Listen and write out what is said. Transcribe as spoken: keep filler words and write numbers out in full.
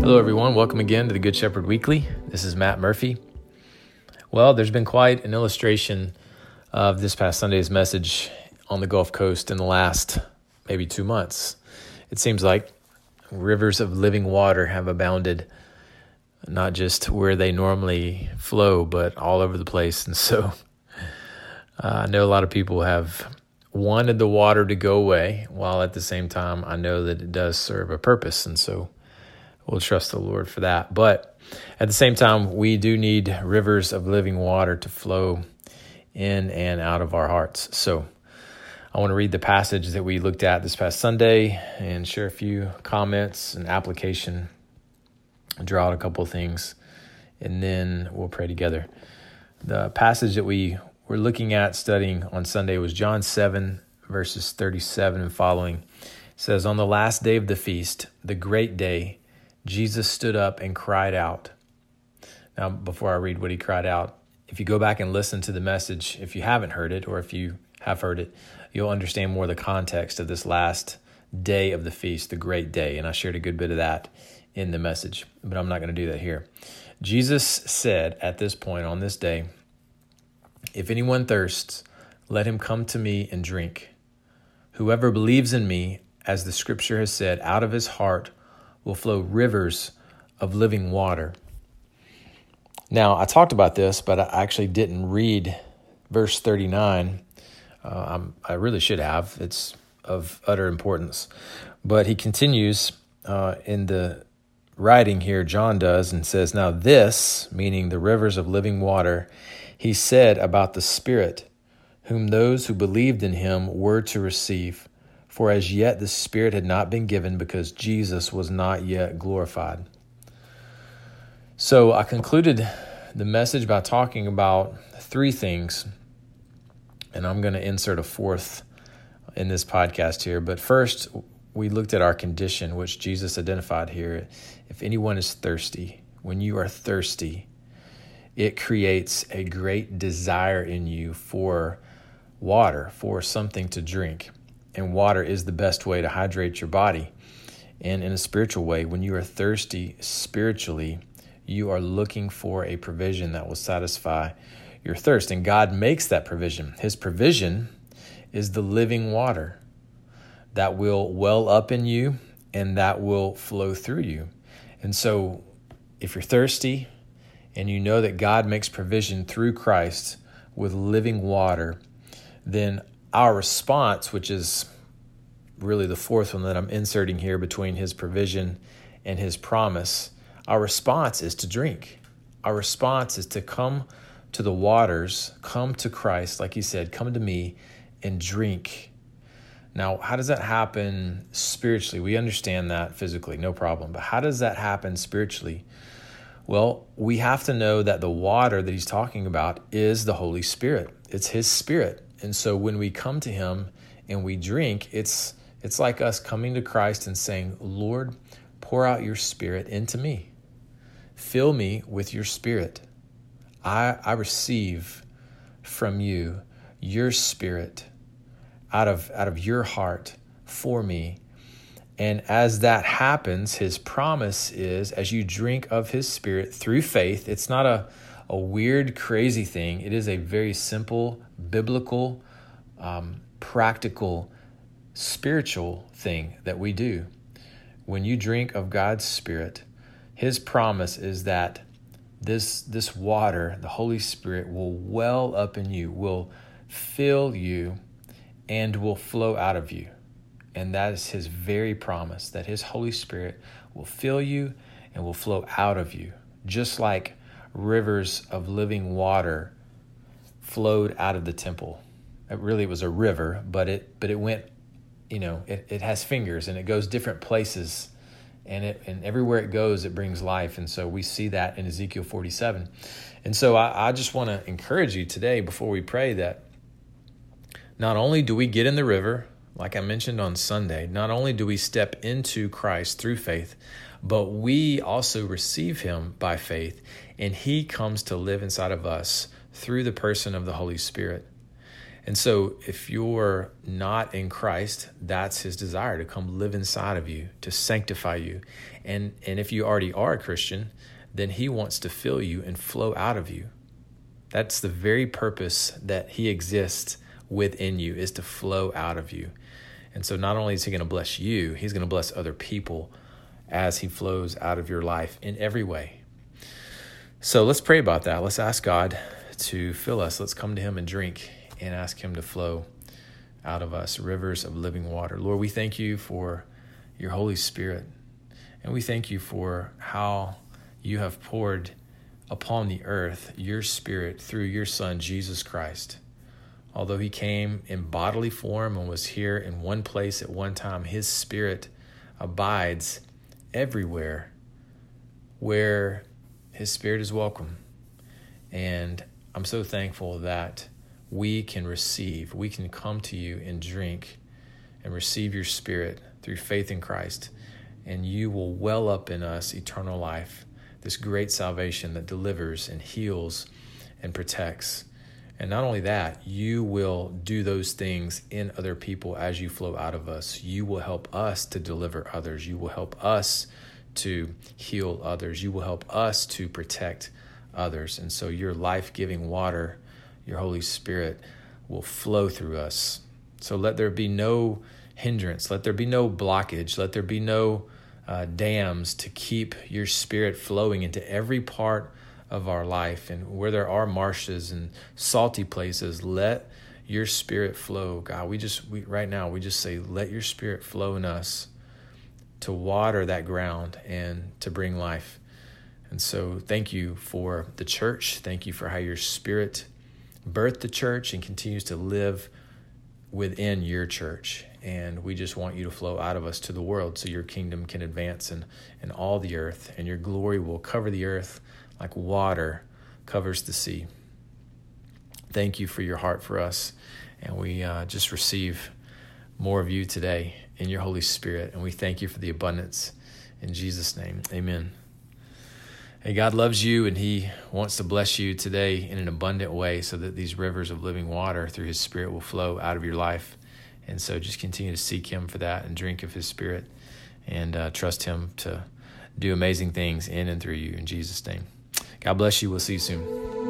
Hello everyone, welcome again to the Good Shepherd Weekly. This is Matt Murphy. Well, there's been quite an illustration of this past Sunday's message on the Gulf Coast in the last maybe two months. It seems like rivers of living water have abounded, not just where they normally flow, but all over the place. And so uh, I know a lot of people have wanted the water to go away, while at the same time, I know that it does serve a purpose. And so we'll trust the Lord for that. But at the same time, we do need rivers of living water to flow in and out of our hearts. So I want to read the passage that we looked at this past Sunday and share a few comments and application, draw out a couple of things, and then we'll pray together. The passage that we were looking at studying on Sunday was John seven, verses thirty-seven and following. It says, "On the last day of the feast, the great day, Jesus stood up and cried out." Now, before I read what he cried out, if you go back and listen to the message, if you haven't heard it, or if you have heard it, you'll understand more the context of this last day of the feast, the great day. And I shared a good bit of that in the message, but I'm not going to do that here. Jesus said at this point on this day, "If anyone thirsts, let him come to me and drink. Whoever believes in me, as the scripture has said, out of his heart will flow rivers of living water." Now, I talked about this, but I actually didn't read verse thirty-nine. Uh, I'm, I really should have. It's of utter importance. But he continues uh, in the writing here, John does, and says, "Now this," meaning the rivers of living water, "he said about the Spirit, whom those who believed in him were to receive. For as yet the Spirit had not been given, because Jesus was not yet glorified." So I concluded the message by talking about three things, and I'm going to insert a fourth in this podcast here. But first, we looked at our condition, which Jesus identified here. If anyone is thirsty, when you are thirsty, it creates a great desire in you for water, for something to drink. And water is the best way to hydrate your body. And in a spiritual way, when you are thirsty spiritually, you are looking for a provision that will satisfy your thirst. And God makes that provision. His provision is the living water that will well up in you and that will flow through you. And so if you're thirsty and you know that God makes provision through Christ with living water, then our response, which is really the fourth one that I'm inserting here between his provision and his promise, our response is to drink. Our response is to come to the waters, come to Christ, like he said, "Come to me and drink." Now, how does that happen spiritually? We understand that physically, no problem. But how does that happen spiritually? Well, we have to know that the water that he's talking about is the Holy Spirit. It's his Spirit. And so when we come to him and we drink, it's it's like us coming to Christ and saying, "Lord, pour out your Spirit into me. Fill me with your Spirit. I, I receive from you your Spirit out of, out of your heart for me." And as that happens, his promise is, as you drink of his Spirit through faith, it's not a, a weird, crazy thing. It is a very simple, biblical, um, practical, spiritual thing that we do. When you drink of God's Spirit, his promise is that This this water, the Holy Spirit, will well up in you, will fill you, and will flow out of you. And that is his very promise, that his Holy Spirit will fill you and will flow out of you, just like rivers of living water flowed out of the temple. It really was a river, but it but it went, you know, it, it has fingers and it goes different places. And it and everywhere it goes, it brings life. And so we see that in Ezekiel forty-seven. And so I, I just want to encourage you today before we pray that not only do we get in the river, like I mentioned on Sunday, not only do we step into Christ through faith, but we also receive him by faith. And he comes to live inside of us through the person of the Holy Spirit. And so if you're not in Christ, that's his desire, to come live inside of you, to sanctify you. And, and if you already are a Christian, then he wants to fill you and flow out of you. That's the very purpose that he exists within you, is to flow out of you. And so not only is he going to bless you, he's going to bless other people as he flows out of your life in every way. So let's pray about that. Let's ask God to fill us. Let's come to him and drink and ask him to flow out of us rivers of living water. Lord, we thank you for your Holy Spirit. And we thank you for how you have poured upon the earth your Spirit through your Son, Jesus Christ. Although he came in bodily form and was here in one place at one time, his Spirit abides everywhere where his Spirit is welcome. And I'm so thankful that we can receive, we can come to you and drink and receive your Spirit through faith in Christ. And you will well up in us eternal life, this great salvation that delivers and heals and protects. And not only that, you will do those things in other people as you flow out of us. You will help us to deliver others. You will help us to heal others. You will help us to protect others. And so your life-giving water, your Holy Spirit, will flow through us. So let there be no hindrance. Let there be no blockage. Let there be no uh, dams to keep your Spirit flowing into every part of our life. And where there are marshes and salty places, let your Spirit flow. God, we just, we, right now, we just say, let your Spirit flow in us to water that ground and to bring life. And so thank you for the church. Thank you for how your Spirit birthed the church and continues to live within your church. And we just want you to flow out of us to the world so your kingdom can advance in, in all the earth, and your glory will cover the earth like water covers the sea. Thank you for your heart for us. And we uh, just receive more of you today in your Holy Spirit. And we thank you for the abundance. In Jesus' name, amen. Hey, God loves you, and he wants to bless you today in an abundant way so that these rivers of living water through his Spirit will flow out of your life. And so just continue to seek him for that and drink of his Spirit, and uh, trust him to do amazing things in and through you. In Jesus' name. God bless you. We'll see you soon.